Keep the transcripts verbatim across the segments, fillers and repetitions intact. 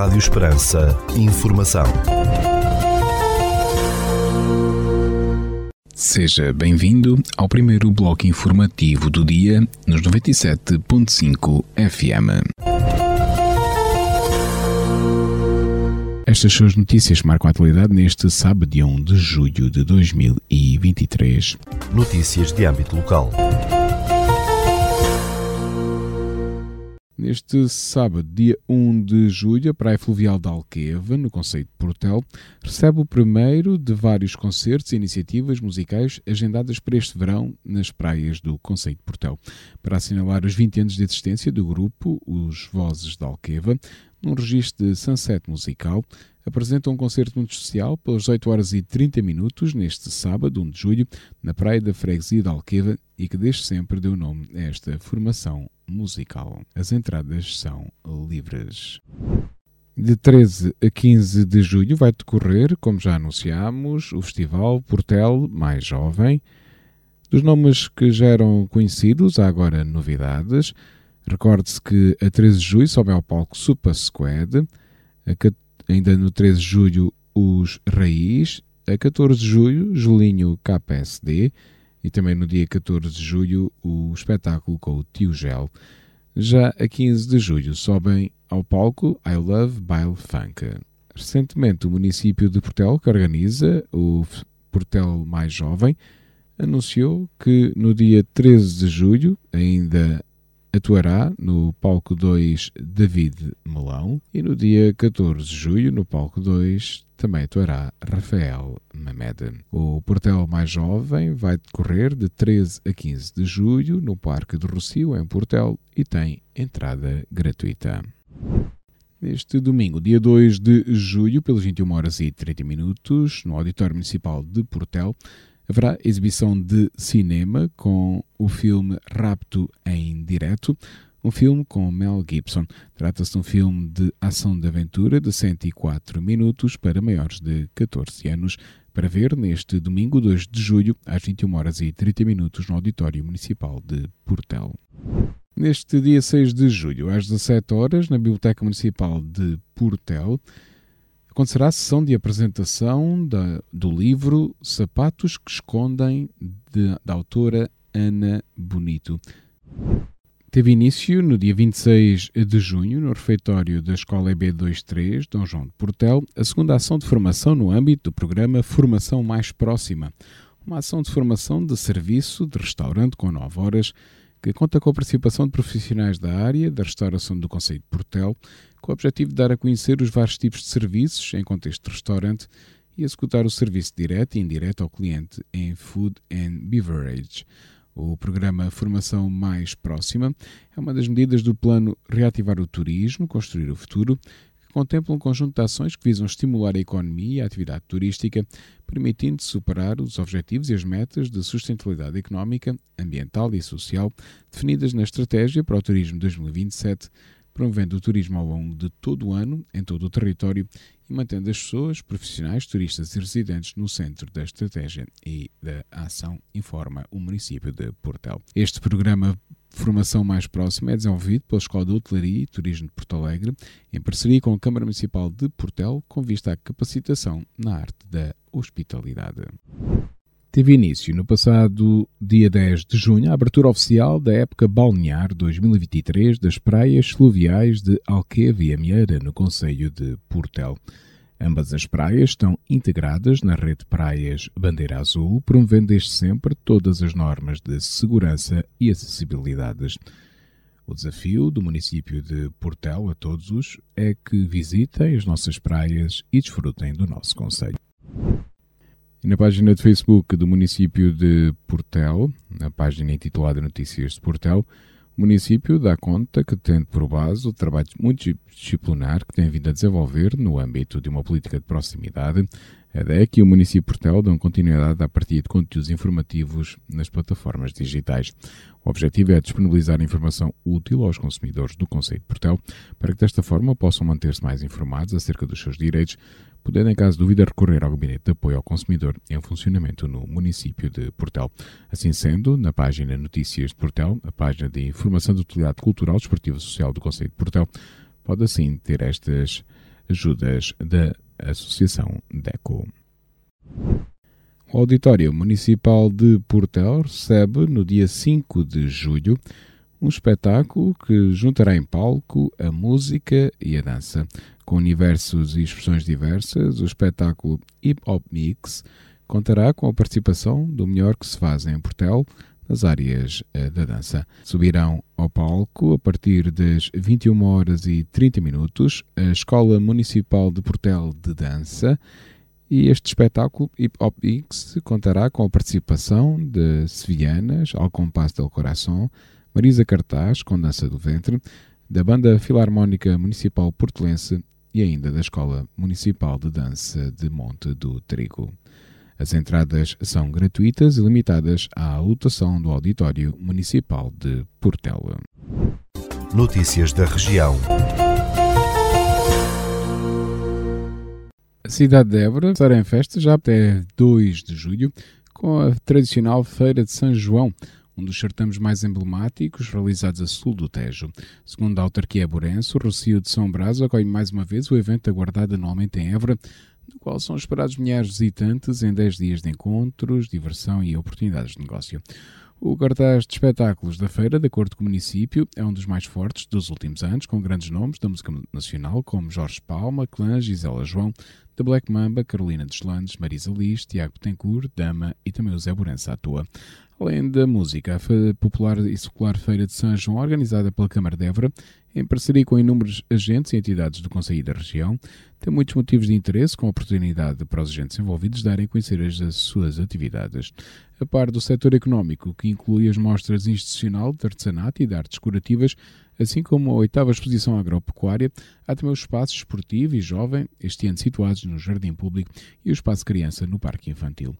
Rádio Esperança. Informação. Seja bem-vindo ao primeiro bloco informativo do dia nos noventa e sete ponto cinco F M. Estas são as notícias que marcam a atualidade neste sábado, de onze de julho de dois mil e vinte e três. Notícias de âmbito local. Neste sábado, dia um de julho, a Praia Fluvial da Alqueva, no concelho de Portel, recebe o primeiro de vários concertos e iniciativas musicais agendadas para este verão nas praias do concelho de Portel. Para assinalar os vinte anos de existência do grupo Os Vozes da Alqueva, num registro de Sunset Musical, apresenta um concerto muito especial pelas oito horas e trinta minutos neste sábado, um de julho, na Praia da Freguesia da Alqueva, e que desde sempre deu nome a esta formação musical. As entradas são livres. De treze a quinze de julho vai decorrer, como já anunciámos, o Festival Portel Mais Jovem. Dos nomes que já eram conhecidos, há agora novidades. Recorde-se que a treze de julho sobe ao palco Super Squad, a, ainda no treze de julho Os Raiz, a catorze de julho Julinho K P S D, e também no dia catorze de julho o espetáculo com o Tio Gel. Já a quinze de julho sobem ao palco I Love Bile Funk. Recentemente o município de Portel, que organiza o Portel Mais Jovem, anunciou que no dia treze de julho ainda atuará no palco dois David Melão, e no dia catorze de julho no palco dois também atuará Rafael Mamed. O Portel Mais Jovem vai decorrer de treze a quinze de julho no Parque do Rocio, em Portel, e tem entrada gratuita. Neste domingo, dia dois de julho, pelas vinte e uma horas e trinta minutos, no Auditório Municipal de Portel, haverá exibição de cinema com o filme Rapto em Direto, um filme com Mel Gibson. Trata-se de um filme de ação de aventura de cento e quatro minutos para maiores de catorze anos, para ver neste domingo dois de julho às vinte e uma horas e trinta minutos no Auditório Municipal de Portel. Neste dia seis de julho, às dezassete horas, na Biblioteca Municipal de Portel, acontecerá a sessão de apresentação da, do livro Sapatos que Escondem, de, da autora Ana Bonito. Teve início no dia vinte e seis de junho, no refeitório da Escola E B vinte e três Dom João de Portel, a segunda ação de formação no âmbito do programa Formação Mais Próxima, uma ação de formação de serviço de restaurante com nove horas, que conta com a participação de profissionais da área da restauração do concelho de Portel, com o objetivo de dar a conhecer os vários tipos de serviços em contexto de restaurante e executar o serviço direto e indireto ao cliente em Food and Beverage. O programa Formação Mais Próxima é uma das medidas do Plano Reativar o Turismo, Construir o Futuro, que contempla um conjunto de ações que visam estimular a economia e a atividade turística, permitindo superar os objetivos e as metas de sustentabilidade económica, ambiental e social definidas na Estratégia para o Turismo dois mil e vinte e sete, promovendo o turismo ao longo de todo o ano, em todo o território, e mantendo as pessoas, profissionais, turistas e residentes no centro da estratégia e da ação, informa o município de Portel. Este programa Formação Mais Próxima é desenvolvido pela Escola de Hotelaria e Turismo de Porto Alegre, em parceria com a Câmara Municipal de Portel, com vista à capacitação na arte da hospitalidade. Teve início no passado dia dez de junho a abertura oficial da época balnear dois mil e vinte e três das praias fluviais de Alqueva e Amieira, no concelho de Portel. Ambas as praias estão integradas na rede de praias Bandeira Azul, promovendo desde sempre todas as normas de segurança e acessibilidades. O desafio do município de Portel a todos os é que visitem as nossas praias e desfrutem do nosso concelho. E na página de Facebook do município de Portel, na página intitulada Notícias de Portel, o município dá conta que tem por base o trabalho multidisciplinar que tem vindo a desenvolver no âmbito de uma política de proximidade. A D E C e o município de Portel dão continuidade à partilha de conteúdos informativos nas plataformas digitais. O objetivo é disponibilizar informação útil aos consumidores do concelho de Portel, para que desta forma possam manter-se mais informados acerca dos seus direitos, podendo, em caso de dúvida, recorrer ao Gabinete de Apoio ao Consumidor em funcionamento no município de Portel. Assim sendo, na página Notícias de Portel, a página de informação de utilidade cultural, desportiva e social do concelho de Portel, pode assim ter estas ajudas da Associação DECO. O Auditório Municipal de Portel recebe, no dia cinco de julho, um espetáculo que juntará em palco a música e a dança. Com universos e expressões diversas, o espetáculo Hip Hop Mix contará com a participação do melhor que se faz em Portel nas áreas da dança. Subirão ao palco, a partir das vinte e uma horas e trinta minutos, a Escola Municipal de Portel de Dança, e este espetáculo Hip Hop Mix contará com a participação de sevilhanas Ao Compás del Coração, Marisa Cartaz, com Dança do Ventre, da Banda Filarmónica Municipal Portelense e ainda da Escola Municipal de Dança de Monte do Trigo. As entradas são gratuitas e limitadas à lotação do Auditório Municipal de Portel. Notícias da região. A cidade de Évora estará em festa já até dois de julho com a tradicional Feira de São João, um dos certames mais emblemáticos realizados a sul do Tejo. Segundo a autarquia éborense, o Rocio de São Brás acolhe mais uma vez o evento aguardado anualmente em Évora, do qual são esperados milhares de visitantes em dez dias de encontros, diversão e oportunidades de negócio. O cartaz de espetáculos da feira, de acordo com o município, é um dos mais fortes dos últimos anos, com grandes nomes da música nacional, como Jorge Palma, Clã, Gisela João, da Black Mamba, Carolina Deslandes, Marisa Liz, Tiago Betancourt, Dama e também o Zé Borença à toa. Além da música, a popular e secular Feira de São João, organizada pela Câmara de Évora, em parceria com inúmeros agentes e entidades do concelho e da região, tem muitos motivos de interesse, com a oportunidade para os agentes envolvidos darem a conhecer as suas atividades. A par do setor económico, que inclui as mostras institucional de artesanato e de artes decorativas, assim como a oitava exposição agropecuária, há também o espaço esportivo e jovem, este ano situados no Jardim Público, e o espaço criança no Parque Infantil.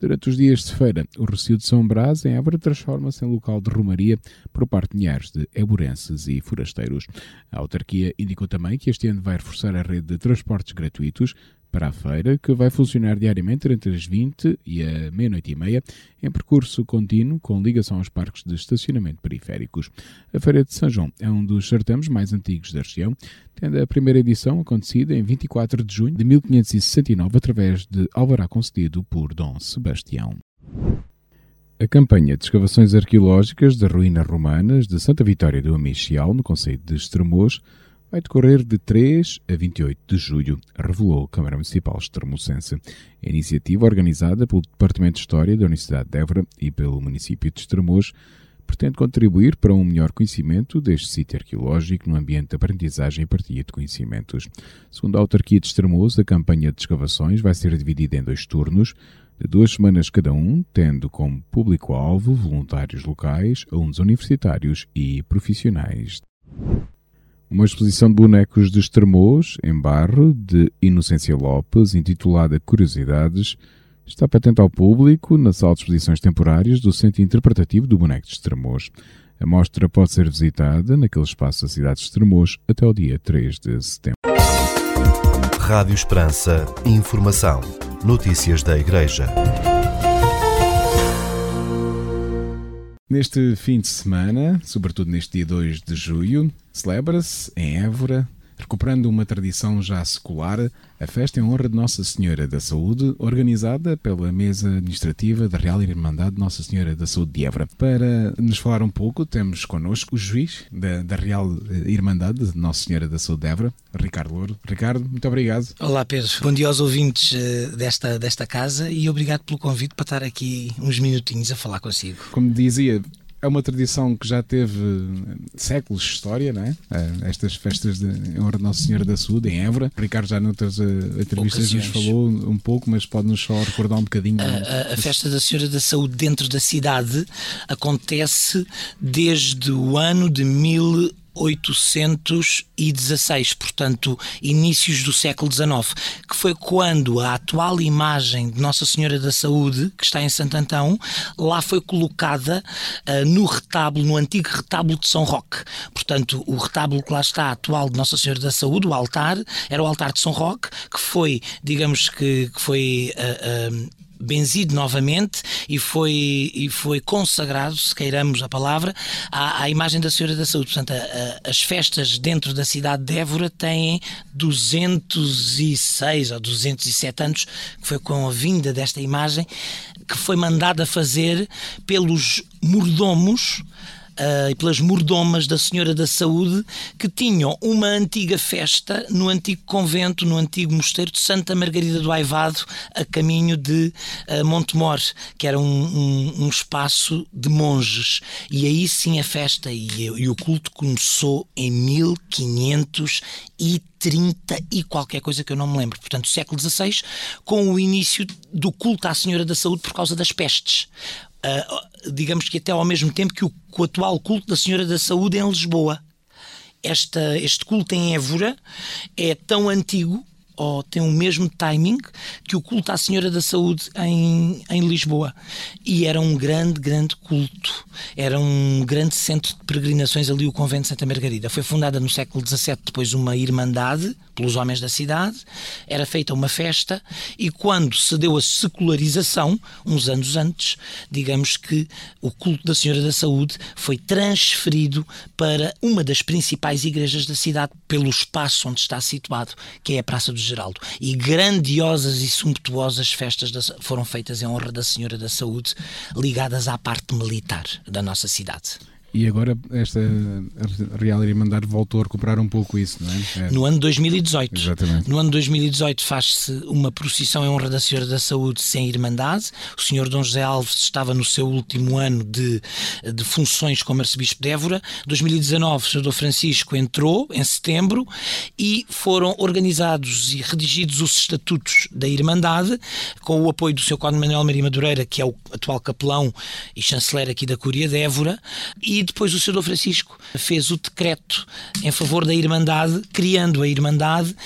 Durante os dias de feira, o Rocio de São Brás, em Évora, transforma-se em local de romaria por parte de milhares de éborenses e forasteiros. A autarquia indicou também que este ano vai reforçar a rede de transportes gratuitos para a feira, que vai funcionar diariamente entre as vinte e a meia-noite e meia, em percurso contínuo com ligação aos parques de estacionamento periféricos. A Feira de São João é um dos certames mais antigos da região, tendo a primeira edição acontecida em vinte e quatro de junho de mil quinhentos e sessenta e nove, através de alvará concedido por Dom Sebastião. A campanha de escavações arqueológicas de ruínas romanas de Santa Vitória do Amichial, no concelho de Estremoz, vai decorrer de três a vinte e oito de julho, revelou a Câmara Municipal Estremocense. A iniciativa, organizada pelo Departamento de História da Universidade de Évora e pelo município de Estremoz, pretende contribuir para um melhor conhecimento deste sítio arqueológico no ambiente de aprendizagem e partilha de conhecimentos. Segundo a autarquia de Estremoz, a campanha de escavações vai ser dividida em dois turnos, de duas semanas cada um, tendo como público-alvo voluntários locais, alunos universitários e profissionais. Uma exposição de bonecos de Estremoz, em barro, de Inocência Lopes, intitulada Curiosidades, está patente ao público na sala de exposições temporárias do Centro Interpretativo do Boneco de Estremoz. A mostra pode ser visitada naquele espaço da cidade de Estremoz até o dia três de setembro. Rádio Esperança. Informação. Notícias da Igreja. Neste fim de semana, sobretudo neste dia dois de julho, celebra-se em Évora, recuperando uma tradição já secular, a festa em honra de Nossa Senhora da Saúde, organizada pela mesa administrativa da Real Irmandade de Nossa Senhora da Saúde de Évora. Para nos falar um pouco, temos connosco o juiz da, da Real Irmandade de Nossa Senhora da Saúde de Évora, Ricardo Louro. Ricardo, muito obrigado. Olá Pedro, bom dia aos ouvintes desta, desta casa e obrigado pelo convite para estar aqui uns minutinhos a falar consigo. Como dizia, é uma tradição que já teve séculos de história, não é? Estas festas de, em honra de Nossa Senhora da Saúde, em Évora. O Ricardo já noutras uh, entrevistas nos falou um pouco, mas pode-nos só recordar um bocadinho. A, a, a festa da Senhora da Saúde dentro da cidade acontece desde o ano de mil oitocentos e dezasseis, portanto, inícios do século dezenove, que foi quando a atual imagem de Nossa Senhora da Saúde, que está em Santo Antão, lá foi colocada uh, no retábulo, no antigo retábulo de São Roque. Portanto, o retábulo que lá está atual de Nossa Senhora da Saúde, o altar, era o altar de São Roque, que foi, digamos que, que foi... Uh, uh, benzido novamente e foi, e foi consagrado, se queiramos a palavra, à, à imagem da Senhora da Saúde. Portanto, a, a, as festas dentro da cidade de Évora têm duzentos e seis ou duzentos e sete anos, que foi com a vinda desta imagem, que foi mandada fazer pelos mordomos Uh, e pelas mordomas da Senhora da Saúde, que tinham uma antiga festa no antigo convento, no antigo mosteiro de Santa Margarida do Aivado, a caminho de uh, Montemor, que era um, um, um espaço de monges. E aí sim a festa e, e o culto começou em mil quinhentos e trinta e qualquer coisa que eu não me lembro, portanto século dezasseis, com o início do culto à Senhora da Saúde por causa das pestes. Uh, digamos que até ao mesmo tempo que o, o atual culto da Senhora da Saúde em Lisboa. Esta, este culto em Évora é tão antigo, ou tem o mesmo timing, que o culto à Senhora da Saúde em, em Lisboa. E era um grande, grande culto. Era um grande centro de peregrinações ali, o convento de Santa Margarida. Foi fundada no século dezassete, depois uma irmandade, pelos homens da cidade. Era feita uma festa e quando se deu a secularização, uns anos antes, digamos que o culto da Senhora da Saúde foi transferido para uma das principais igrejas da cidade, pelo espaço onde está situado, que é a Praça dos Geraldo. E grandiosas e sumptuosas festas da, foram feitas em honra da Senhora da Saúde, ligadas à parte militar da nossa cidade. E agora esta Real Irmandade voltou a recuperar um pouco isso, não é? é. No ano dois mil e dezoito. Exatamente. No ano dois mil e dezoito faz-se uma procissão em honra da Senhora da Saúde sem Irmandade. O senhor Dom José Alves estava no seu último ano de, de funções como arcebispo de Évora. Em dois mil e dezanove o senhor Dom Francisco entrou em setembro e foram organizados e redigidos os estatutos da Irmandade com o apoio do senhor Cónigo Manuel Maria Madureira, que é o atual capelão e chanceler aqui da Cúria de Évora, e E depois o senhor Dom Francisco fez o decreto em favor da Irmandade, criando a Irmandade,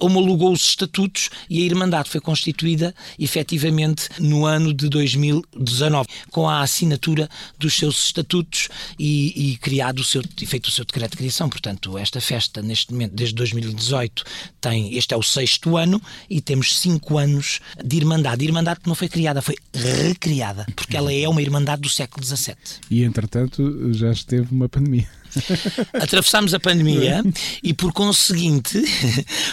homologou os estatutos e a Irmandade foi constituída efetivamente no ano de dois mil e dezanove, com a assinatura dos seus estatutos e, e, criado o seu, e feito o seu decreto de criação. Portanto, esta festa, neste momento, desde dois mil e dezoito, tem, este é o sexto ano e temos cinco anos de Irmandade. A Irmandade que não foi criada, foi recriada, porque ela é uma Irmandade do século dezassete. E, entretanto, já esteve uma pandemia. Atravessámos a pandemia e por conseguinte,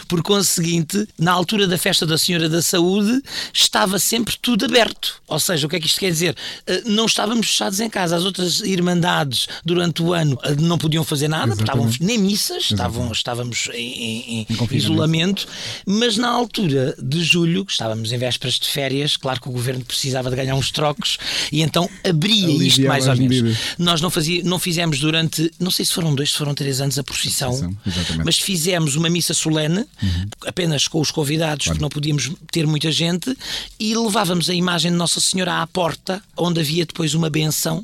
por conseguinte, na altura da festa da Senhora da Saúde estava sempre tudo aberto. Ou seja, o que é que isto quer dizer? Não estávamos fechados em casa. As outras irmandades durante o ano não podiam fazer nada, estavam nem missas, estavam, estávamos em, em, em isolamento, mas na altura de julho, que estávamos em vésperas de férias, claro que o governo precisava de ganhar uns trocos e então abria aliviava isto mais ou menos. Medidas. Nós não, fazia, não fizemos durante... Não sei se foram dois, se foram três anos a procissão, mas fizemos uma missa solene, uhum. apenas com os convidados, claro. Porque não podíamos ter muita gente, e levávamos a imagem de Nossa Senhora à porta, onde havia depois uma benção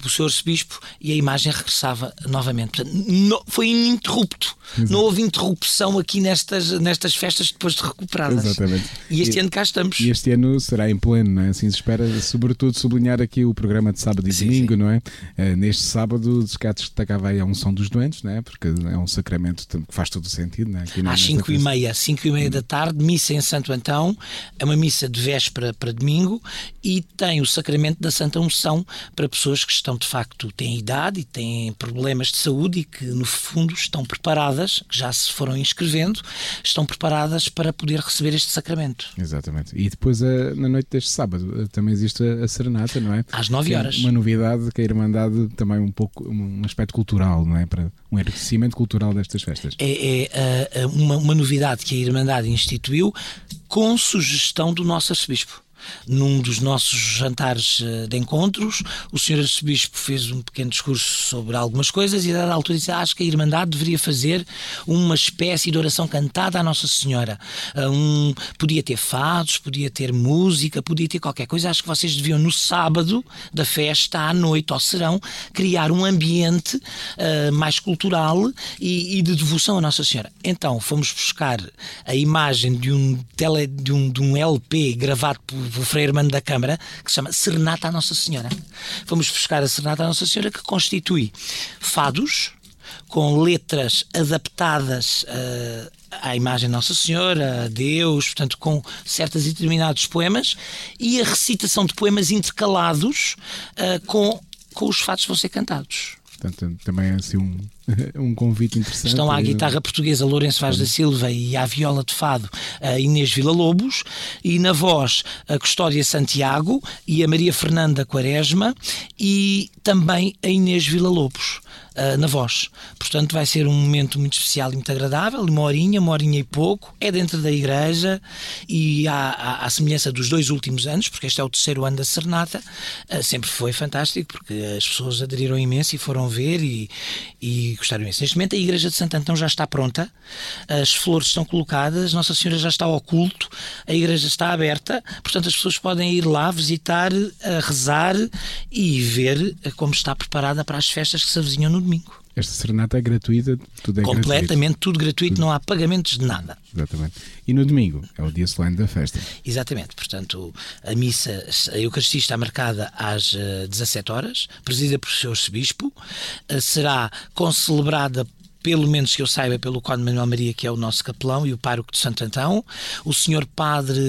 do senhor arcebispo, e a imagem regressava novamente. Portanto, não, foi ininterrupto. Exato. Não houve interrupção aqui nestas, nestas festas depois de recuperadas. Exatamente. E este e, ano cá estamos. E este ano será em pleno, não é? Assim se espera, sobretudo sublinhar aqui o programa de sábado e sim, domingo, sim. Não é? Uh, neste sábado, descates de cá vai a unção dos doentes, não é? Porque é um sacramento que faz todo o sentido, não é? Aqui às cinco e meia da tarde, missa em Santo Antão, é uma missa de véspera para domingo e tem o sacramento da Santa Unção para pessoas que estão de facto, têm idade e têm problemas de saúde e que no fundo estão preparadas, que já se foram inscrevendo, estão preparadas para poder receber este sacramento. Exatamente. E depois a, na noite deste sábado também existe a, a serenata, não é? Às nove horas. É uma novidade que a Irmandade também um pouco, um aspecto cultural, não é? Para um enriquecimento cultural destas festas. É, é, é uma, uma novidade que a Irmandade instituiu com sugestão do nosso arcebispo. Num dos nossos jantares de encontros, o senhor arcebispo fez um pequeno discurso sobre algumas coisas e, a dada altura, disse: ah, acho que a Irmandade deveria fazer uma espécie de oração cantada à Nossa Senhora. Um, podia ter fados, podia ter música, podia ter qualquer coisa. Acho que vocês deviam, no sábado da festa, à noite, ao serão, criar um ambiente uh, mais cultural e, e de devoção à Nossa Senhora. Então, fomos buscar a imagem de um, tele, de um, de um L P gravado por o Freire Mano da Câmara, que se chama Serenata à Nossa Senhora. Vamos buscar a Serenata à Nossa Senhora, que constitui fados, com letras adaptadas uh, à imagem de Nossa Senhora, a Deus, portanto, com certos e determinados poemas, e a recitação de poemas intercalados uh, com, com os fatos que vão ser cantados. Portanto, também é assim um, um convite interessante. Estão lá a guitarra portuguesa Lourenço Vaz da Silva e a viola de fado a Inês Vila-Lobos, e na voz a Custódia Santiago e a Maria Fernanda Quaresma e também a Inês Vila-Lobos uh, na voz. Portanto, vai ser um momento muito especial e muito agradável, uma horinha, uma horinha e pouco, é dentro da igreja e à, à semelhança dos dois últimos anos, porque este é o terceiro ano da Serenata, uh, sempre foi fantástico, porque as pessoas aderiram imenso e foram ver e, e gostaram imenso. Neste momento a igreja de Santo Antão já está pronta, as flores estão colocadas, Nossa Senhora já está ao culto, a igreja está aberta, portanto as pessoas podem ir lá visitar, rezar e ver como está preparada para as festas que se avizinham no domingo. Esta serenata é gratuita? Tudo é completamente gratuito. Tudo gratuito, tudo. Não há pagamentos de nada. Exatamente. E no domingo é o dia solene da festa. Exatamente. Portanto, a missa, a Eucaristia está marcada às dezassete horas, presidida por seu arcebispo, será concelebrada, pelo menos que eu saiba, pelo Conde Manuel Maria, que é o nosso capelão e o pároco de Santo Antão, o senhor padre,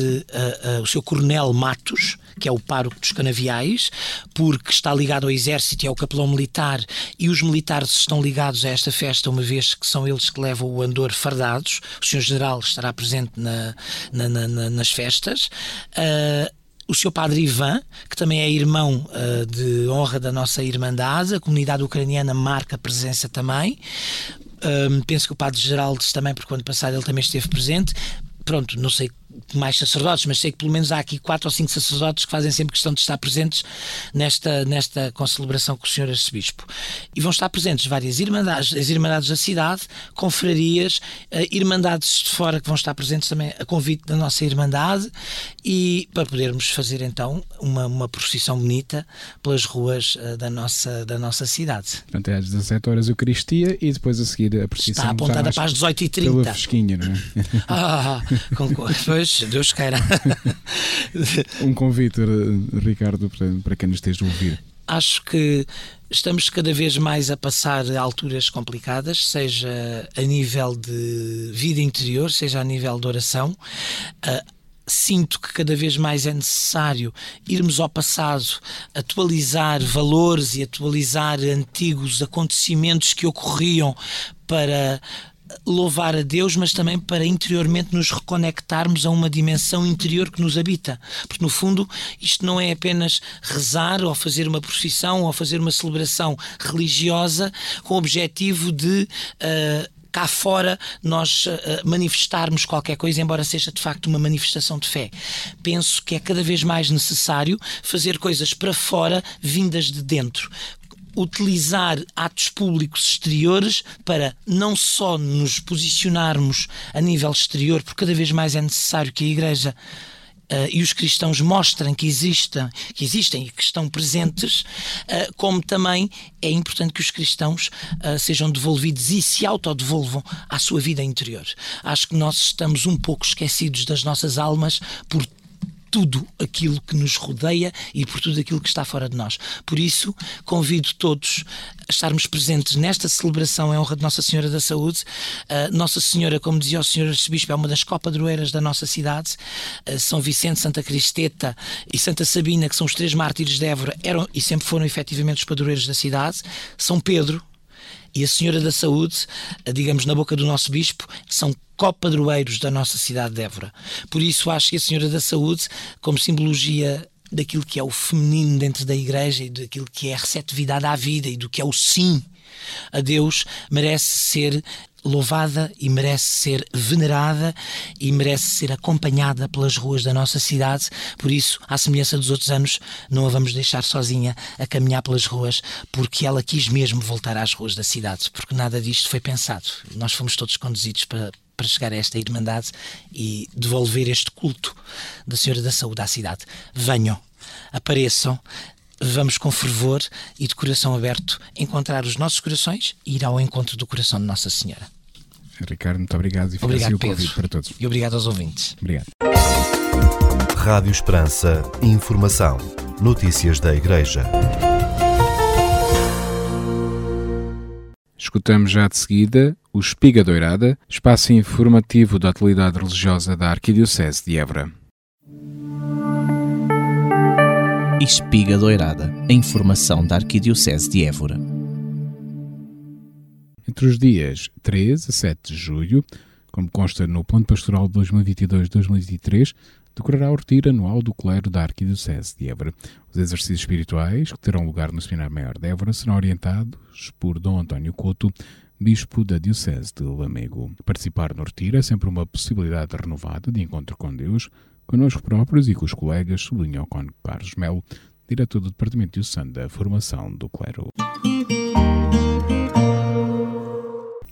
uh, uh, o senhor Coronel Matos, que é o pároco dos Canaviais, porque está ligado ao exército e ao capelão militar, e os militares estão ligados a esta festa, uma vez que são eles que levam o andor fardados, o senhor general estará presente na, na, na, na, nas festas, uh, o seu padre Ivan, que também é irmão uh, de honra da nossa Irmandade, a comunidade ucraniana marca presença também, um, penso que o padre Geraldo também, porque o ano passado ele também esteve presente, pronto, não sei mais sacerdotes, mas sei que pelo menos há aqui quatro ou cinco sacerdotes que fazem sempre questão de estar presentes nesta, nesta concelebração com o senhor arcebispo. E vão estar presentes várias irmandades, as irmandades da cidade, confrarias, irmandades de fora que vão estar presentes também a convite da nossa irmandade, e para podermos fazer então uma, uma procissão bonita pelas ruas da nossa, da nossa cidade. Portanto, é às dezassete horas a Eucaristia e depois a seguir a procissão. Está apontada para as dezoito e trinta. Pela fresquinha, não é? Ah, com coisa. Deus queira. Um convite, Ricardo, para quem nos esteja a ouvir. Acho que estamos cada vez mais a passar alturas complicadas, seja a nível de vida interior, seja a nível de oração. Sinto que cada vez mais é necessário irmos ao passado, atualizar valores e atualizar antigos acontecimentos que ocorriam para louvar a Deus, mas também para interiormente nos reconectarmos a uma dimensão interior que nos habita, porque no fundo isto não é apenas rezar ou fazer uma procissão ou fazer uma celebração religiosa com o objetivo de uh, cá fora nós uh, manifestarmos qualquer coisa, embora seja de facto uma manifestação de fé. Penso que é cada vez mais necessário fazer coisas para fora, vindas de dentro, utilizar atos públicos exteriores para não só nos posicionarmos a nível exterior, porque cada vez mais é necessário que a Igreja uh, e os cristãos mostrem que existem, que existem e que estão presentes, uh, como também é importante que os cristãos uh, sejam devolvidos e se autodevolvam à sua vida interior. Acho que nós estamos um pouco esquecidos das nossas almas por tudo aquilo que nos rodeia e por tudo aquilo que está fora de nós. Por isso, convido todos a estarmos presentes nesta celebração em honra de Nossa Senhora da Saúde. Uh, Nossa Senhora, como dizia o senhor arcebispo, é uma das copadroeiras da nossa cidade. Uh, São Vicente, Santa Cristeta e Santa Sabina, que são os três mártires de Évora, eram e sempre foram efetivamente os padroeiros da cidade. São Pedro e a Senhora da Saúde, digamos na boca do nosso bispo, são copadroeiros da nossa cidade de Évora. Por isso acho que a Senhora da Saúde, como simbologia daquilo que é o feminino dentro da Igreja e daquilo que é a receptividade à vida e do que é o sim a Deus, merece ser louvada e merece ser venerada e merece ser acompanhada pelas ruas da nossa cidade. Por isso, à semelhança dos outros anos, não a vamos deixar sozinha a caminhar pelas ruas, porque ela quis mesmo voltar às ruas da cidade, porque nada disto foi pensado. Nós fomos todos conduzidos para, para chegar a esta Irmandade e devolver este culto da Senhora da Saúde à cidade. Venham, apareçam, vamos com fervor e de coração aberto encontrar os nossos corações e ir ao encontro do coração de Nossa Senhora. Ricardo, muito obrigado e fica assim o convite para todos. E obrigado aos ouvintes. Obrigado. Rádio Esperança, informação, notícias da Igreja. Escutamos já de seguida o Espiga Doirada, espaço informativo da atualidade religiosa da Arquidiocese de Évora. Espiga Doirada, a informação da Arquidiocese de Évora. Entre os dias treze a sete de julho, como consta no Plano Pastoral dois mil e vinte e dois a dois mil e vinte e três, decorrerá o retiro anual do clero da Arquidiocese de Évora. Os exercícios espirituais que terão lugar no Seminário Maior de Évora serão orientados por Dom António Couto, bispo da Diocese de Lamego. Participar no retiro é sempre uma possibilidade renovada de encontro com Deus, connosco próprios e com os colegas, sublinha o Cônego Carlos Melo, diretor do Departamento Diocesano da Formação do Clero.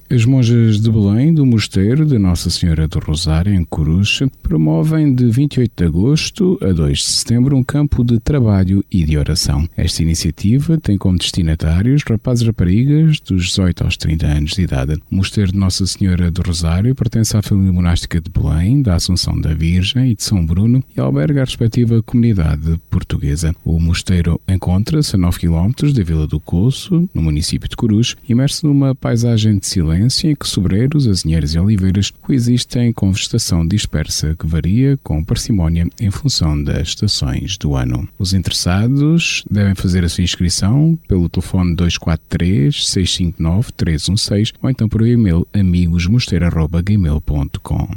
As monjas de Belém, do Mosteiro de Nossa Senhora do Rosário, em Coruche, promovem de vinte e oito de agosto a dois de setembro um campo de trabalho e de oração. Esta iniciativa tem como destinatários rapazes e raparigas dos dezoito aos trinta anos de idade. O Mosteiro de Nossa Senhora do Rosário pertence à família monástica de Belém, da Assunção da Virgem e de São Bruno e alberga a respectiva comunidade portuguesa. O mosteiro encontra-se a nove quilómetros da Vila do Coço, no município de Coruche, imerso numa paisagem de silêncio em que sobreiros, azinheiros e oliveiras coexistem com vegetação dispersa que varia com parcimónia em função das estações do ano. Os interessados devem fazer a sua inscrição pelo telefone dois quatro três, seis cinco nove, três um seis ou então por e-mail amigos mosteiro arroba gmail ponto com.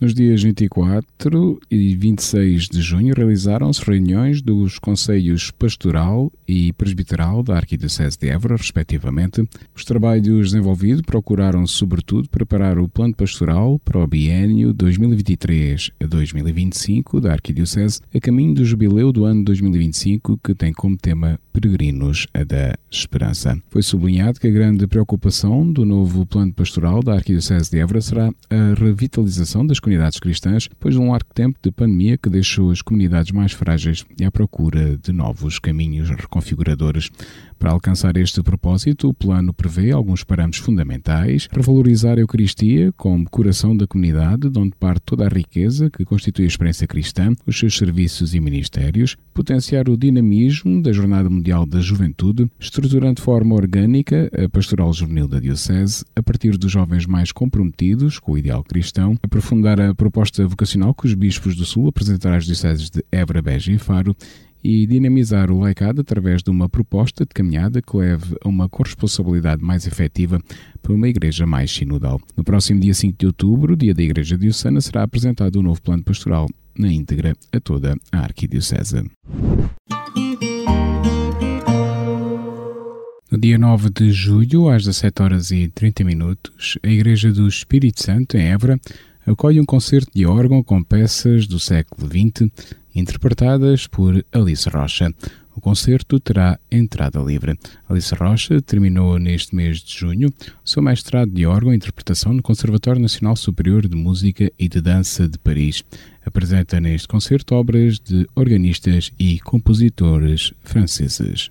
Nos dias vinte e quatro e vinte e seis de junho realizaram-se reuniões dos Conselhos Pastoral e Presbiteral da Arquidiocese de Évora, respectivamente. Os trabalhos desenvolvidos procuraram, sobretudo, preparar o plano pastoral para o biênio dois mil e vinte e três a dois mil e vinte e cinco da Arquidiocese, a caminho do jubileu do ano dois mil e vinte e cinco, que tem como tema Peregrinos da Esperança. Foi sublinhado que a grande preocupação do novo plano pastoral da Arquidiocese de Évora será a revitalização das comunidades cristãs, depois de um largo tempo de pandemia que deixou as comunidades mais frágeis e à procura de novos caminhos reconfiguradores. Para alcançar este propósito, o plano prevê alguns parâmetros fundamentais: revalorizar a Eucaristia como coração da comunidade, de onde parte toda a riqueza que constitui a experiência cristã, os seus serviços e ministérios, potenciar o dinamismo da Jornada Mundial da Juventude, estruturando de forma orgânica a pastoral juvenil da Diocese, a partir dos jovens mais comprometidos com o ideal cristão, aprofundar a proposta vocacional que os bispos do Sul apresentaram às dioceses de Évora, Beja e Faro e dinamizar o laicado através de uma proposta de caminhada que leve a uma corresponsabilidade mais efetiva para uma igreja mais sinodal. No próximo dia cinco de outubro, dia da Igreja Diocesana, será apresentado um novo plano pastoral na íntegra a toda a Arquidiocese. No dia nove de julho, às dezassete horas e trinta minutos, a Igreja do Espírito Santo, em Évora, acolhe um concerto de órgão com peças do século vinte, interpretadas por Alice Rocha. O concerto terá entrada livre. Alice Rocha terminou neste mês de junho o seu mestrado de órgão e interpretação no Conservatório Nacional Superior de Música e de Dança de Paris. Apresenta neste concerto obras de organistas e compositores franceses.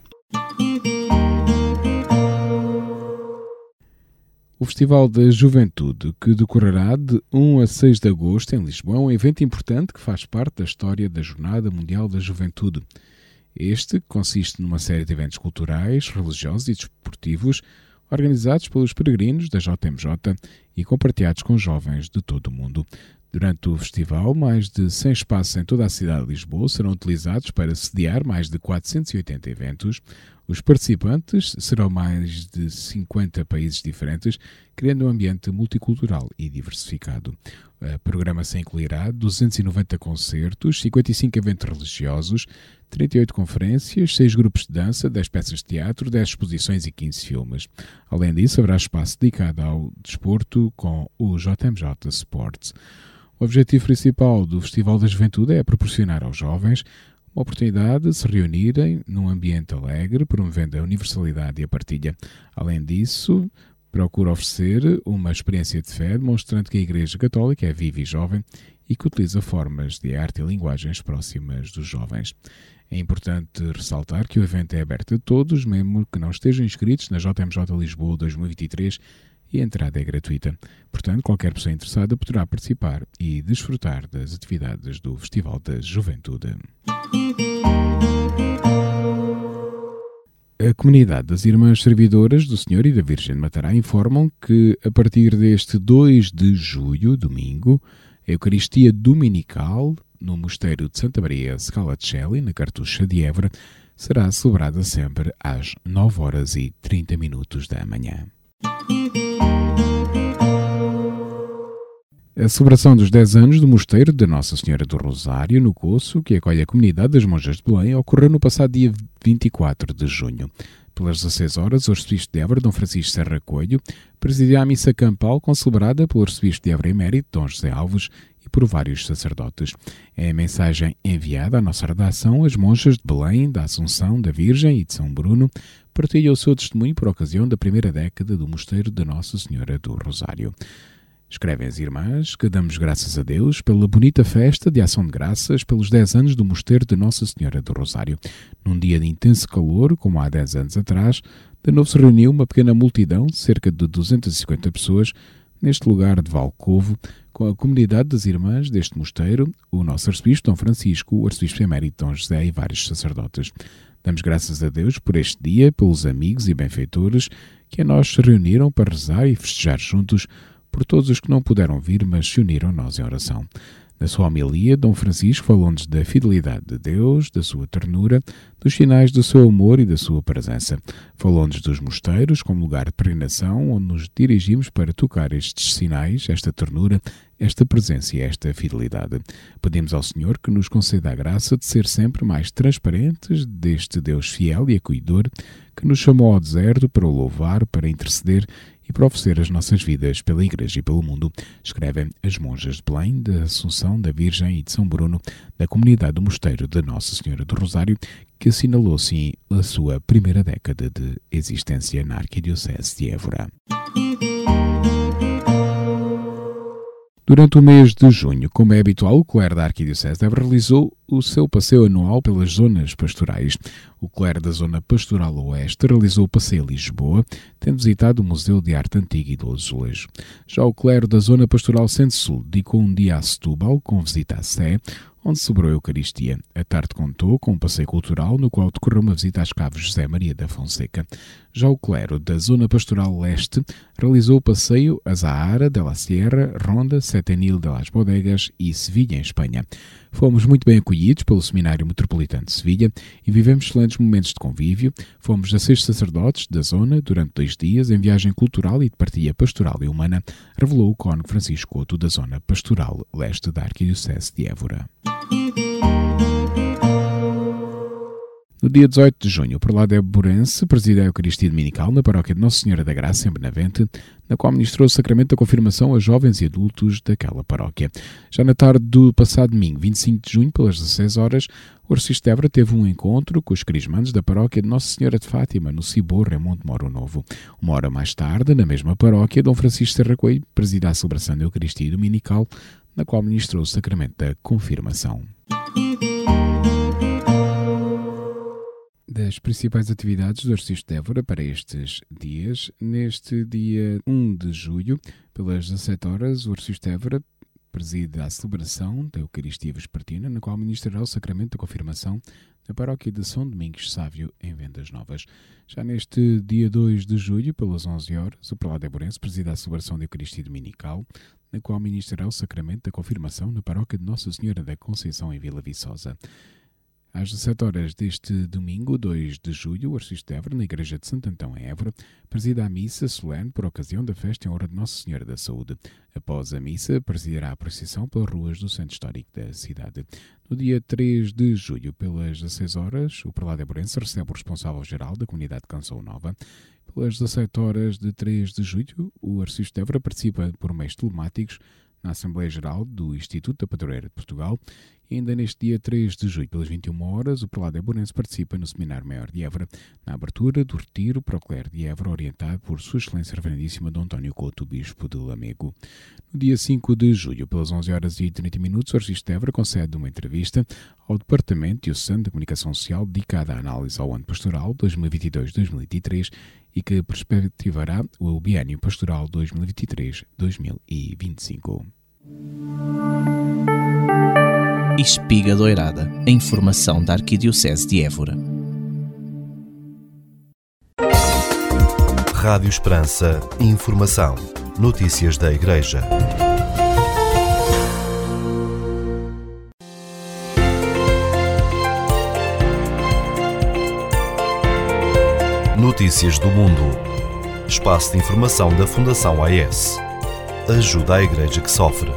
O Festival da Juventude, que decorrerá de um a seis de agosto em Lisboa, é um evento importante que faz parte da história da Jornada Mundial da Juventude. Este consiste numa série de eventos culturais, religiosos e desportivos organizados pelos peregrinos da J M J e compartilhados com jovens de todo o mundo. Durante o festival, mais de cem espaços em toda a cidade de Lisboa serão utilizados para sediar mais de quatrocentos e oitenta eventos. Os participantes serão mais de cinquenta países diferentes, criando um ambiente multicultural e diversificado. A programação incluirá duzentos e noventa concertos, cinquenta e cinco eventos religiosos, trinta e oito conferências, seis grupos de dança, dez peças de teatro, dez exposições e quinze filmes. Além disso, haverá espaço dedicado ao desporto com o J M J Sports. O objetivo principal do Festival da Juventude é proporcionar aos jovens uma oportunidade de se reunirem num ambiente alegre, promovendo a universalidade e a partilha. Além disso, procura oferecer uma experiência de fé, demonstrando que a Igreja Católica é viva e jovem e que utiliza formas de arte e linguagens próximas dos jovens. É importante ressaltar que o evento é aberto a todos, mesmo que não estejam inscritos na J M J Lisboa dois mil e vinte e três, e a entrada é gratuita. Portanto, qualquer pessoa interessada poderá participar e desfrutar das atividades do Festival da Juventude. A comunidade das Irmãs Servidoras do Senhor e da Virgem de Matará informam que, a partir deste dois de julho, domingo, a Eucaristia Dominical, no Mosteiro de Santa Maria Scalacelli, na Cartucha de Évora, será celebrada sempre às nove horas e trinta minutos da manhã. A celebração dos dez anos do Mosteiro de Nossa Senhora do Rosário, no Coço, que acolhe a comunidade das Monjas de Belém, ocorreu no passado dia vinte e quatro de junho. Pelas dezasseis horas, o arcebispo de Évora, Dom Francisco Serra Coelho, presidia a missa campal, concelebrada pelo arcebispo de Évora Emérito, Dom José Alves, e por vários sacerdotes. É a mensagem enviada à nossa redação, as Monjas de Belém, da Assunção, da Virgem e de São Bruno, partilham o seu testemunho por ocasião da primeira década do Mosteiro de Nossa Senhora do Rosário. Escrevem as irmãs que damos graças a Deus pela bonita festa de ação de graças pelos dez anos do Mosteiro de Nossa Senhora do Rosário. Num dia de intenso calor, como há dez anos atrás, de novo se reuniu uma pequena multidão, cerca de duzentas e cinquenta pessoas, neste lugar de Valcovo, com a comunidade das irmãs deste mosteiro, o nosso arcebispo Dom Francisco, o arcebispo emérito Dom José e vários sacerdotes. Damos graças a Deus por este dia, pelos amigos e benfeitores que a nós se reuniram para rezar e festejar juntos, por todos os que não puderam vir, mas se uniram a nós em oração. Na sua homilia, Dom Francisco falou-nos da fidelidade de Deus, da sua ternura, dos sinais do seu amor e da sua presença. Falou-nos dos mosteiros como lugar de peregrinação, onde nos dirigimos para tocar estes sinais, esta ternura, esta presença e esta fidelidade. Pedimos ao Senhor que nos conceda a graça de ser sempre mais transparentes deste Deus fiel e acolhedor, que nos chamou ao deserto para o louvar, para interceder e para oferecer as nossas vidas pela Igreja e pelo mundo, escrevem as Monjas de Belém, da Assunção, da Virgem e de São Bruno, da comunidade do Mosteiro de Nossa Senhora do Rosário, que assinalou, sim, a sua primeira década de existência na Arquidiocese de Évora. Durante o mês de junho, como é habitual, o clero da Arquidiocese de Évora realizou o seu passeio anual pelas zonas pastorais. O clero da Zona Pastoral Oeste realizou o passeio a Lisboa, tendo visitado o Museu de Arte Antiga e do Azulejo. Já o clero da Zona Pastoral Centro-Sul dedicou um dia a Setúbal, com visita à Sé, onde celebrou a Eucaristia. A tarde contou com um passeio cultural, no qual decorreu uma visita às caves José Maria da Fonseca. Já o clero da Zona Pastoral Leste realizou o passeio a Zahara, de la Sierra, Ronda, Setenil de las Bodegas e Sevilha, em Espanha. Fomos muito bem acolhidos pelo Seminário Metropolitano de Sevilha e vivemos excelentes momentos de convívio. Fomos a seis sacerdotes da zona durante dois dias em viagem cultural e de partilha pastoral e humana, revelou o cônego Francisco Couto da Zona Pastoral Leste da Arquidiocese de Évora. No dia dezoito de junho, o prelado éborense presida a Eucaristia Dominical na Paróquia de Nossa Senhora da Graça, em Benavente, na qual ministrou o sacramento da confirmação a jovens e adultos daquela paróquia. Já na tarde do passado domingo, vinte e cinco de junho, pelas dezasseis horas, o arcebispo de Évora teve um encontro com os crismandos da Paróquia de Nossa Senhora de Fátima, no Ciborra, em Monte Moro Novo. Uma hora mais tarde, na mesma paróquia, Dom Francisco Serra Coelho presida a celebração da Eucaristia Dominical, na qual ministrou o sacramento da confirmação. Das principais atividades do arcebispo de Évora para estes dias, neste dia um de julho, pelas dezassete horas, o arcebispo de Évora preside a celebração da Eucaristia Vespertina, na qual ministrará o sacramento da confirmação na Paróquia de São Domingos Sávio, em Vendas Novas. Já neste dia dois de julho, pelas onze horas, o prelado éborense preside a celebração da Eucaristia Dominical, na qual ministrará o sacramento da confirmação na Paróquia de Nossa Senhora da Conceição, em Vila Viçosa. Às dezassete horas deste domingo, dois de julho, o arcebispo de Évora, na Igreja de Santo Antão, em Évora, presida a missa solene por ocasião da festa em honra de Nossa Senhora da Saúde. Após a missa, presidirá a procissão pelas ruas do Centro Histórico da cidade. No dia três de julho, pelas dezasseis horas, o prelado éborense recebe o responsável-geral da comunidade de Canção Nova. Pelas dezassete horas de três de julho, o arcebispo de Évora participa por meios telemáticos na Assembleia Geral do Instituto da Padroeira de Portugal. E ainda neste dia três de julho, pelas vinte e uma horas, o prelado éborense participa no Seminário Maior de Évora, na abertura do retiro para o clero de Évora, orientado por Sua Excelência Reverendíssima Dom António Couto, Bispo de Lamego. No dia cinco de julho, pelas onze horas e trinta minutos, o arcebispo de Évora concede uma entrevista ao Departamento Diocesano de Comunicação Social dedicada à análise ao ano pastoral dois mil e vinte e dois a dois mil e vinte e três e que perspectivará o biênio pastoral dois mil e vinte e três a dois mil e vinte e cinco. Espiga Doirada, a informação da Arquidiocese de Évora. Rádio Esperança, informação, notícias da Igreja. Notícias do Mundo. Espaço de informação da Fundação A E S. Ajuda à Igreja que sofre.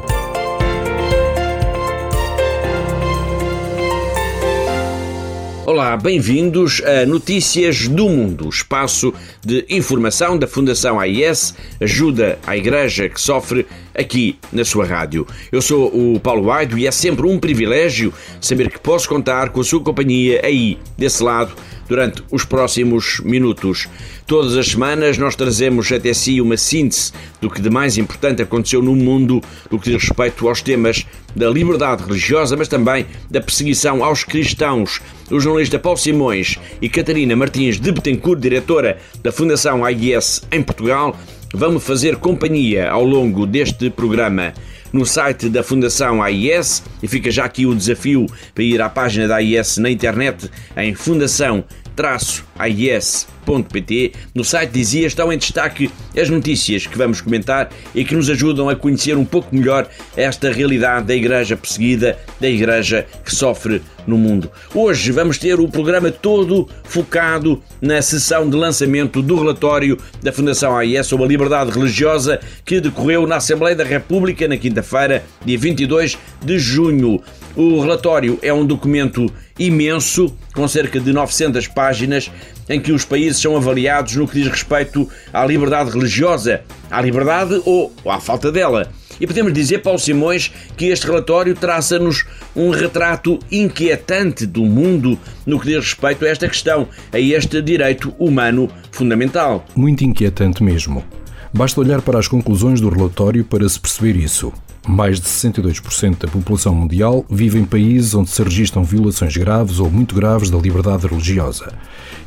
Olá, bem-vindos a Notícias do Mundo, espaço de informação da Fundação A I S, ajuda à Igreja que sofre, aqui na sua rádio. Eu sou o Paulo Aido e é sempre um privilégio saber que posso contar com a sua companhia aí, desse lado, durante os próximos minutos. Todas as semanas nós trazemos até si uma síntese do que de mais importante aconteceu no mundo no que diz respeito aos temas da liberdade religiosa, mas também da perseguição aos cristãos. O jornalista Paulo Simões e Catarina Martins de Betancourt, diretora da Fundação A I S em Portugal, vão-me fazer companhia ao longo deste programa. No site da Fundação A I S, e fica já aqui o desafio para ir à página da A I S na internet, em fundação traço a i s ponto p t, no site, dizia, estão em destaque as notícias que vamos comentar e que nos ajudam a conhecer um pouco melhor esta realidade da Igreja perseguida, da Igreja que sofre no mundo. Hoje vamos ter o programa todo focado na sessão de lançamento do relatório da Fundação A I S sobre a liberdade religiosa que decorreu na Assembleia da República na quinta-feira, dia vinte e dois de junho. O relatório é um documento imenso, com cerca de novecentas páginas, em que os países são avaliados no que diz respeito à liberdade religiosa, à liberdade ou à falta dela. E podemos dizer, Paulo Simões, que este relatório traça-nos um retrato inquietante do mundo no que diz respeito a esta questão, a este direito humano fundamental. Muito inquietante mesmo. Basta olhar para as conclusões do relatório para se perceber isso. Mais de sessenta e dois por cento da população mundial vive em países onde se registram violações graves ou muito graves da liberdade religiosa.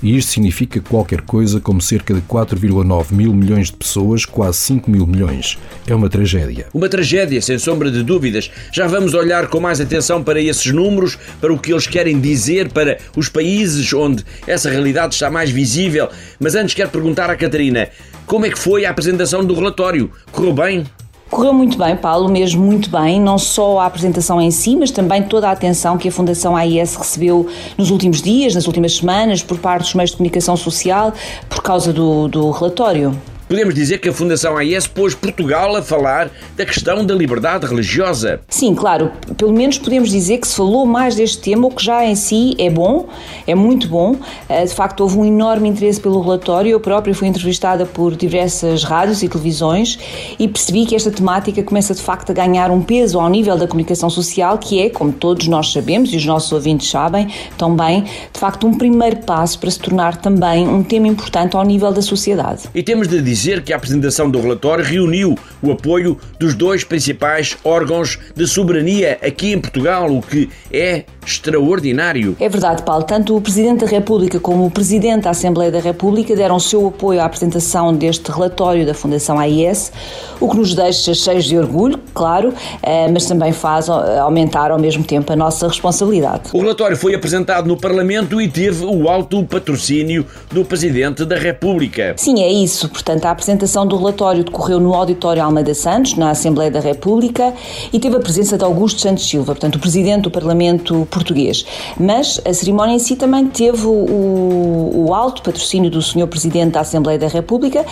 E isto significa qualquer coisa como cerca de quatro vírgula nove mil milhões de pessoas, quase cinco mil milhões. É uma tragédia. Uma tragédia, sem sombra de dúvidas. Já vamos olhar com mais atenção para esses números, para o que eles querem dizer, para os países onde essa realidade está mais visível. Mas antes quero perguntar à Catarina, como é que foi a apresentação do relatório? Correu bem? Correu muito bem, Paulo, mesmo muito bem, não só a apresentação em si, mas também toda a atenção que a Fundação A I S recebeu nos últimos dias, nas últimas semanas, por parte dos meios de comunicação social, por causa do, do relatório. Podemos dizer que a Fundação A I S pôs Portugal a falar da questão da liberdade religiosa. Sim, claro. Pelo menos podemos dizer que se falou mais deste tema, o que já em si é bom, é muito bom. De facto, houve um enorme interesse pelo relatório. Eu própria fui entrevistada por diversas rádios e televisões e percebi que esta temática começa de facto a ganhar um peso ao nível da comunicação social, que é, como todos nós sabemos e os nossos ouvintes sabem também, de facto um primeiro passo para se tornar também um tema importante ao nível da sociedade. E temos de dizer dizer que a apresentação do relatório reuniu o apoio dos dois principais órgãos de soberania aqui em Portugal, o que é extraordinário. É verdade, Paulo. Tanto o Presidente da República como o Presidente da Assembleia da República deram o seu apoio à apresentação deste relatório da Fundação A I S, o que nos deixa cheios de orgulho, claro, mas também faz aumentar ao mesmo tempo a nossa responsabilidade. O relatório foi apresentado no Parlamento e teve o alto patrocínio do Presidente da República. Sim, é isso. Portanto, a apresentação do relatório decorreu no Auditório Almeida Santos, na Assembleia da República, e teve a presença de Augusto Santos Silva, portanto, o Presidente do Parlamento português. Mas a cerimónia em si também teve o, o alto patrocínio do senhor Presidente da Assembleia da República,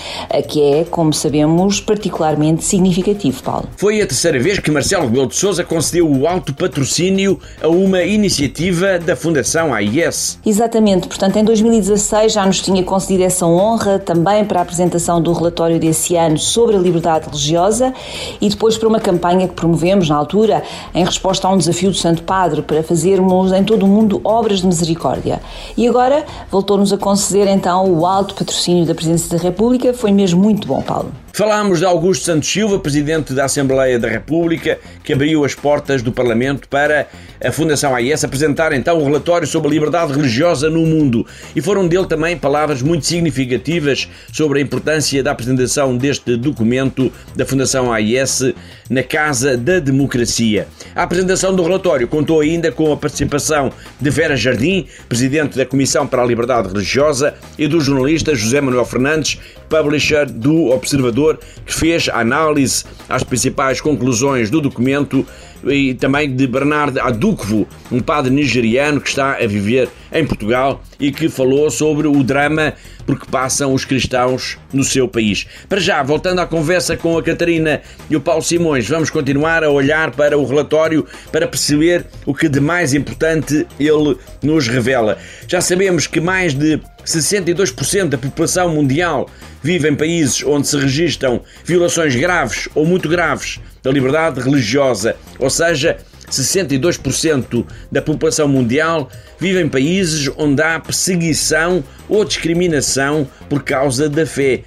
que é, como sabemos, particularmente significativo, Paulo. Foi a terceira vez que Marcelo Rebelo de Sousa concedeu o alto patrocínio a uma iniciativa da Fundação A I S. Exatamente, portanto, em dois mil e dezasseis já nos tinha concedido essa honra, também para a apresentação do relatório desse ano sobre a liberdade religiosa e depois para uma campanha que promovemos na altura em resposta a um desafio do Santo Padre para fazermos em todo o mundo obras de misericórdia. E agora voltou-nos a conceder então o alto patrocínio da Presidência da República. Foi mesmo muito bom, Paulo. Falámos de Augusto Santos Silva, Presidente da Assembleia da República, que abriu as portas do Parlamento para a Fundação A I S apresentar então o relatório sobre a liberdade religiosa no mundo. E foram dele também palavras muito significativas sobre a importância da apresentação deste documento da Fundação A I S na Casa da Democracia. A apresentação do relatório contou ainda com a participação de Vera Jardim, Presidente da Comissão para a Liberdade Religiosa, e do jornalista José Manuel Fernandes, publisher do Observador, que fez a análise às principais conclusões do documento, e também de Bernard Adukvo, um padre nigeriano que está a viver em Portugal e que falou sobre o drama por que passam os cristãos no seu país. Para já, voltando à conversa com a Catarina e o Paulo Simões, vamos continuar a olhar para o relatório para perceber o que de mais importante ele nos revela. Já sabemos que mais de sessenta e dois por cento da população mundial vive em países onde se registam violações graves ou muito graves da liberdade religiosa, ou seja, sessenta e dois por cento da população mundial vive em países onde há perseguição ou discriminação por causa da fé.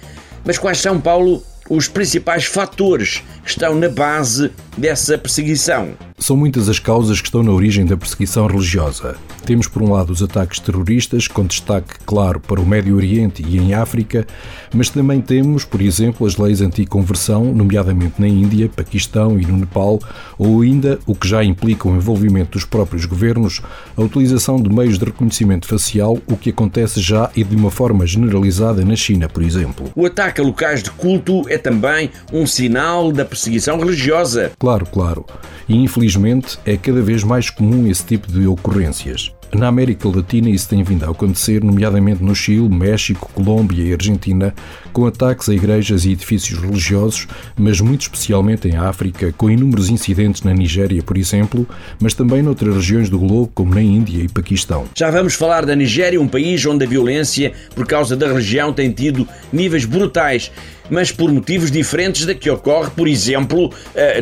Mas quais são, Paulo, os principais fatores que estão na base dessa perseguição? São muitas as causas que estão na origem da perseguição religiosa. Temos, por um lado, os ataques terroristas, com destaque, claro, para o Médio Oriente e em África, mas também temos, por exemplo, as leis anti-conversão, nomeadamente na Índia, Paquistão e no Nepal, ou ainda, o que já implica o envolvimento dos próprios governos, a utilização de meios de reconhecimento facial, o que acontece já e de uma forma generalizada na China, por exemplo. O ataque a locais de culto é também um sinal da perseguição religiosa. Claro, claro. E, infelizmente, Infelizmente, é cada vez mais comum esse tipo de ocorrências. Na América Latina isso tem vindo a acontecer, nomeadamente no Chile, México, Colômbia e Argentina, com ataques a igrejas e edifícios religiosos, mas muito especialmente em África, com inúmeros incidentes na Nigéria, por exemplo, mas também noutras regiões do globo, como na Índia e Paquistão. Já vamos falar da Nigéria, um país onde a violência por causa da religião tem tido níveis brutais, mas por motivos diferentes da que ocorre, por exemplo,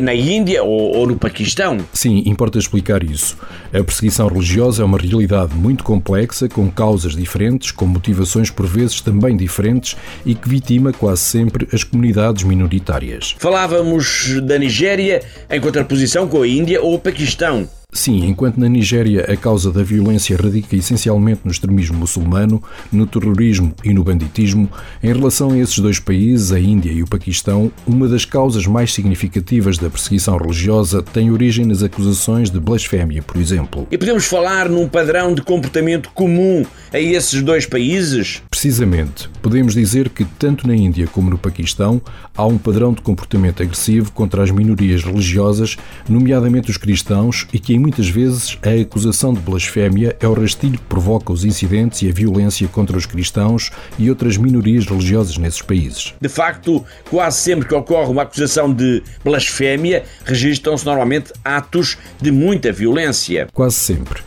na Índia ou no Paquistão. Sim, importa explicar isso. A perseguição religiosa é uma realidade muito complexa, com causas diferentes, com motivações por vezes também diferentes e que vitima quase sempre as comunidades minoritárias. Falávamos da Nigéria em contraposição com a Índia ou o Paquistão. Sim, enquanto na Nigéria a causa da violência radica essencialmente no extremismo muçulmano, no terrorismo e no banditismo, em relação a esses dois países, a Índia e o Paquistão, uma das causas mais significativas da perseguição religiosa tem origem nas acusações de blasfémia, por exemplo. E podemos falar num padrão de comportamento comum a esses dois países? Precisamente. Podemos dizer que tanto na Índia como no Paquistão há um padrão de comportamento agressivo contra as minorias religiosas, nomeadamente os cristãos, e que em muitas vezes a acusação de blasfémia é o rastilho que provoca os incidentes e a violência contra os cristãos e outras minorias religiosas nesses países. De facto, quase sempre que ocorre uma acusação de blasfémia, registram-se normalmente atos de muita violência. Quase sempre.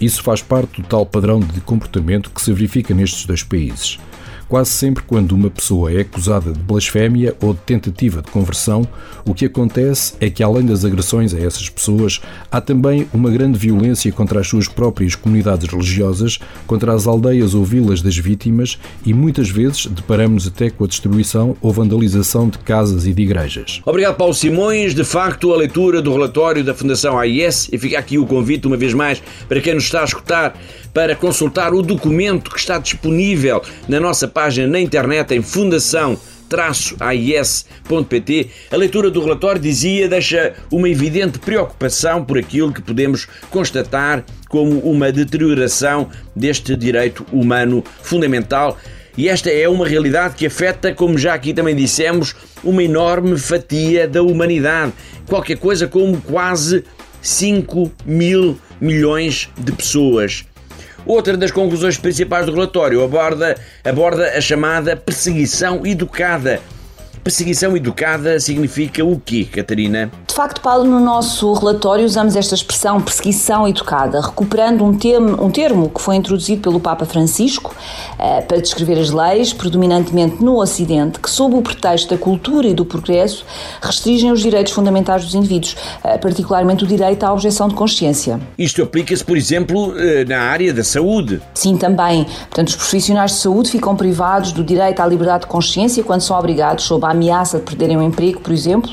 Isso faz parte do tal padrão de comportamento que se verifica nestes dois países. Quase sempre quando uma pessoa é acusada de blasfémia ou de tentativa de conversão, o que acontece é que, além das agressões a essas pessoas, há também uma grande violência contra as suas próprias comunidades religiosas, contra as aldeias ou vilas das vítimas e, muitas vezes, deparamos até com a destruição ou vandalização de casas e de igrejas. Obrigado, Paulo Simões. De facto, a leitura do relatório da Fundação A I S, e fica aqui o convite, uma vez mais, para quem nos está a escutar, para consultar o documento que está disponível na nossa página na internet em fundação traço a i s ponto p t. A leitura do relatório, dizia, deixa uma evidente preocupação por aquilo que podemos constatar como uma deterioração deste direito humano fundamental. E esta é uma realidade que afeta, como já aqui também dissemos, uma enorme fatia da humanidade. Qualquer coisa como quase cinco mil milhões de pessoas. Outra das conclusões principais do relatório aborda, aborda a chamada perseguição educada. Perseguição educada significa o quê, Catarina? De facto, Paulo, no nosso relatório usamos esta expressão perseguição educada, recuperando um termo, um termo que foi introduzido pelo Papa Francisco eh, para descrever as leis, predominantemente no Ocidente, que, sob o pretexto da cultura e do progresso, restringem os direitos fundamentais dos indivíduos, eh, particularmente o direito à objeção de consciência. Isto aplica-se, por exemplo, na área da saúde? Sim, também. Portanto, os profissionais de saúde ficam privados do direito à liberdade de consciência quando são obrigados, sob a ameaça de perderem o emprego, por exemplo,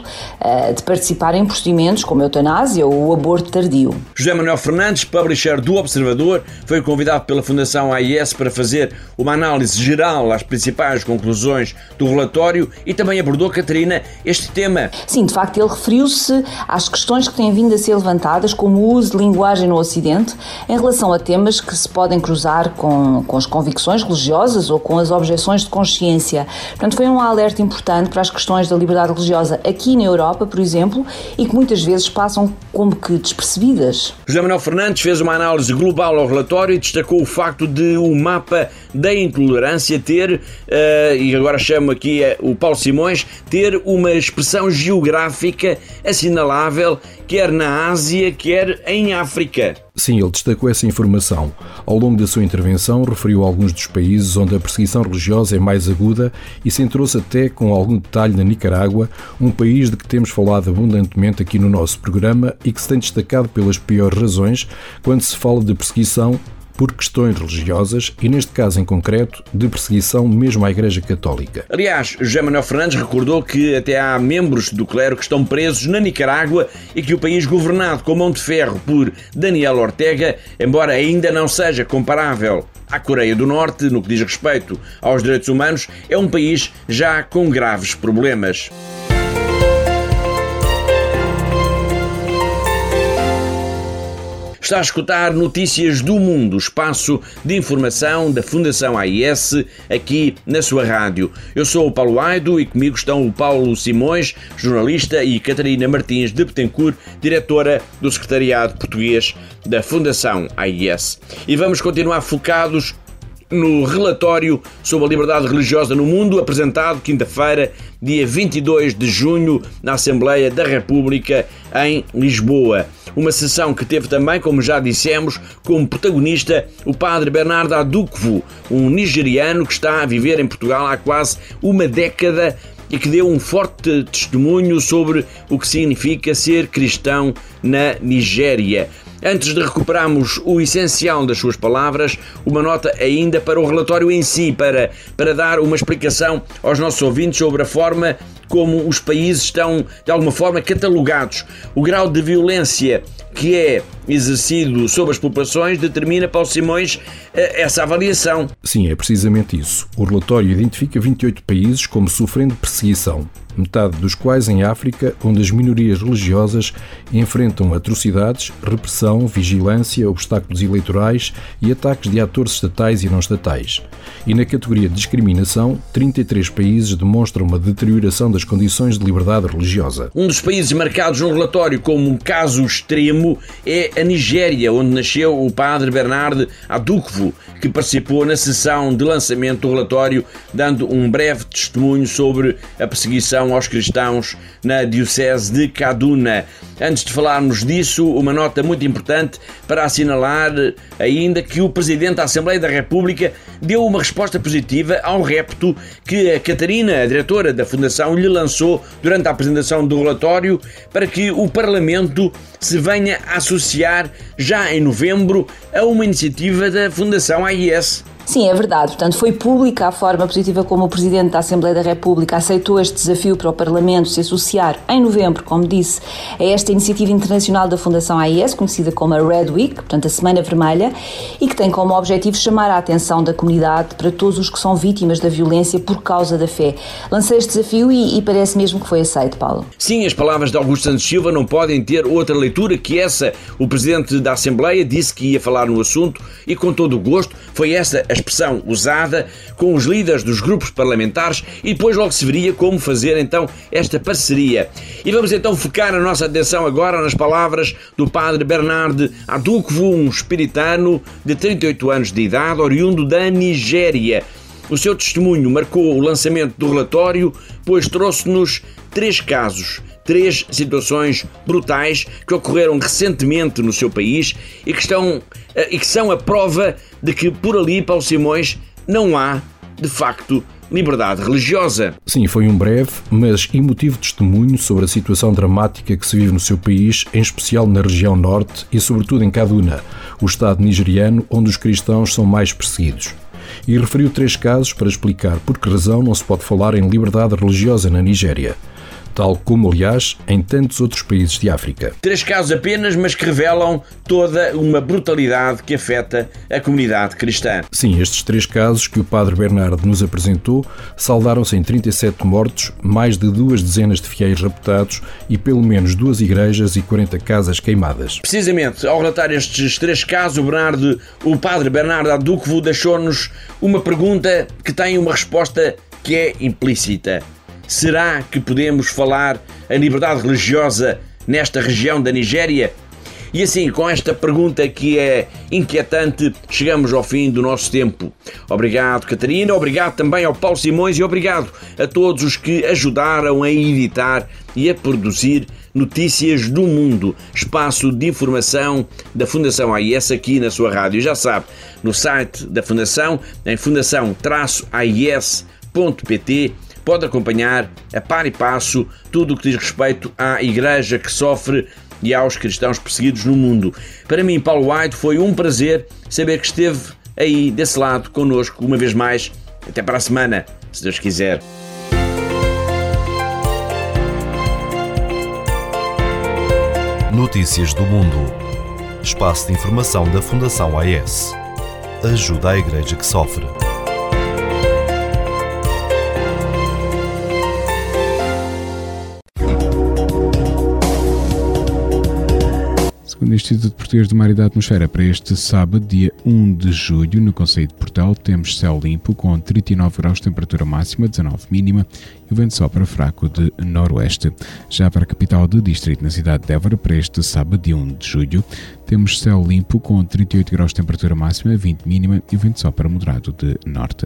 de participar em procedimentos como a eutanásia ou o aborto tardio. José Manuel Fernandes, publisher do Observador, foi convidado pela Fundação A I S para fazer uma análise geral às principais conclusões do relatório e também abordou, Catarina, este tema. Sim, de facto, ele referiu-se às questões que têm vindo a ser levantadas, como o uso de linguagem no Ocidente, em relação a temas que se podem cruzar com, com as convicções religiosas ou com as objeções de consciência. Portanto, foi um alerta importante para as questões da liberdade religiosa aqui na Europa, por exemplo, e que muitas vezes passam como que despercebidas. José Manuel Fernandes fez uma análise global ao relatório e destacou o facto de o mapa da intolerância ter, uh, e agora chamo aqui o Paulo Simões, ter uma expressão geográfica assinalável, quer na Ásia, quer em África. Sim, ele destacou essa informação. Ao longo da sua intervenção, referiu alguns dos países onde a perseguição religiosa é mais aguda e centrou-se até com algum detalhe na Nicarágua, um país de que temos falado abundantemente aqui no nosso programa e que se tem destacado pelas piores razões quando se fala de perseguição por questões religiosas e, neste caso em concreto, de perseguição mesmo à Igreja Católica. Aliás, José Manuel Fernandes recordou que até há membros do clero que estão presos na Nicarágua e que o país governado com mão de ferro por Daniel Ortega, embora ainda não seja comparável à Coreia do Norte no que diz respeito aos direitos humanos, é um país já com graves problemas. Está a escutar Notícias do Mundo, espaço de informação da Fundação A I S, aqui na sua rádio. Eu sou o Paulo Aido e comigo estão o Paulo Simões, jornalista, e Catarina Martins de Betancourt, diretora do Secretariado Português da Fundação A I S. E vamos continuar focados no relatório sobre a liberdade religiosa no mundo, apresentado quinta-feira, dia vinte e dois de junho, na Assembleia da República, em Lisboa. Uma sessão que teve também, como já dissemos, como protagonista o padre Bernardo Adukwu, um nigeriano que está a viver em Portugal há quase uma década e que deu um forte testemunho sobre o que significa ser cristão na Nigéria. Antes de recuperarmos o essencial das suas palavras, uma nota ainda para o relatório em si, para, para dar uma explicação aos nossos ouvintes sobre a forma como os países estão, de alguma forma, catalogados. O grau de violência que é exercido sobre as populações determina, Paulo Simões, essa avaliação. Sim, é precisamente isso. O relatório identifica vinte e oito países como sofrendo perseguição, metade dos quais em África, onde as minorias religiosas enfrentam atrocidades, repressão, vigilância, obstáculos eleitorais e ataques de atores estatais e não estatais. E na categoria de discriminação, trinta e três países demonstram uma deterioração das condições de liberdade religiosa. Um dos países marcados no relatório como um caso extremo é a Nigéria, onde nasceu o padre Bernardo Adukwu, que participou na sessão de lançamento do relatório, dando um breve testemunho sobre a perseguição aos cristãos na diocese de Kaduna. Antes de falarmos disso, uma nota muito importante para assinalar ainda que o Presidente da Assembleia da República deu uma resposta positiva ao repto que a Catarina, a diretora da Fundação, lhe lançou durante a apresentação do relatório para que o Parlamento se venha a associar já em novembro a uma iniciativa da Fundação A I S. Sim, é verdade. Portanto, foi pública a forma positiva como o Presidente da Assembleia da República aceitou este desafio para o Parlamento se associar em novembro, como disse, a esta iniciativa internacional da Fundação A I S, conhecida como a Red Week, portanto a Semana Vermelha, e que tem como objetivo chamar a atenção da comunidade para todos os que são vítimas da violência por causa da fé. Lancei este desafio e, e parece mesmo que foi aceito, Paulo. Sim, as palavras de Augusto Santos Silva não podem ter outra leitura que essa. O Presidente da Assembleia disse que ia falar no assunto e com todo o gosto foi essa a expressão usada com os líderes dos grupos parlamentares e depois logo se veria como fazer então esta parceria. E vamos então focar a nossa atenção agora nas palavras do padre Bernardo Adukwu, um espiritano de trinta e oito anos de idade, oriundo da Nigéria. O seu testemunho marcou o lançamento do relatório, pois trouxe-nos três casos, três situações brutais que ocorreram recentemente no seu país e que, estão, e que são a prova de que por ali, Paulo Simões, não há, de facto, liberdade religiosa. Sim, foi um breve, mas emotivo testemunho sobre a situação dramática que se vive no seu país, em especial na região norte e sobretudo em Kaduna, o estado nigeriano onde os cristãos são mais perseguidos. e referiu três casos para explicar por que razão não se pode falar em liberdade religiosa na Nigéria, tal como, aliás, em tantos outros países de África. Três casos apenas, mas que revelam toda uma brutalidade que afeta a comunidade cristã. Sim, estes três casos que o padre Bernardo nos apresentou saldaram-se em trinta e sete mortos, mais de duas dezenas de fiéis raptados e pelo menos duas igrejas e quarenta casas queimadas. Precisamente, ao relatar estes três casos, o, Bernardo, o padre Bernardo Adúcovo deixou-nos uma pergunta que tem uma resposta que é implícita. Será que podemos falar a liberdade religiosa nesta região da Nigéria? E assim, com esta pergunta que é inquietante, chegamos ao fim do nosso tempo. Obrigado, Catarina, obrigado também ao Paulo Simões e obrigado a todos os que ajudaram a editar e a produzir Notícias do Mundo, espaço de informação da Fundação A I S aqui na sua rádio. Já sabe, no site da Fundação, em fundação traço a i s ponto p t, pode acompanhar a par e passo tudo o que diz respeito à Igreja que sofre e aos cristãos perseguidos no mundo. Para mim, Paulo White, foi um prazer saber que esteve aí desse lado connosco uma vez mais. Até para a semana, se Deus quiser. Notícias do Mundo. Espaço de informação da Fundação A E S. Ajuda à Igreja que sofre. Segundo o Instituto Português do Mar e da Atmosfera, para este sábado, dia primeiro de julho, no concelho de Portel, temos céu limpo com trinta e nove graus de temperatura máxima, dezanove mínima, e o vento sopra fraco de noroeste. Já para a capital do distrito, na cidade de Évora, para este sábado, dia primeiro de julho, temos céu limpo com trinta e oito graus de temperatura máxima, vinte mínima, e o vento sopra moderado de norte.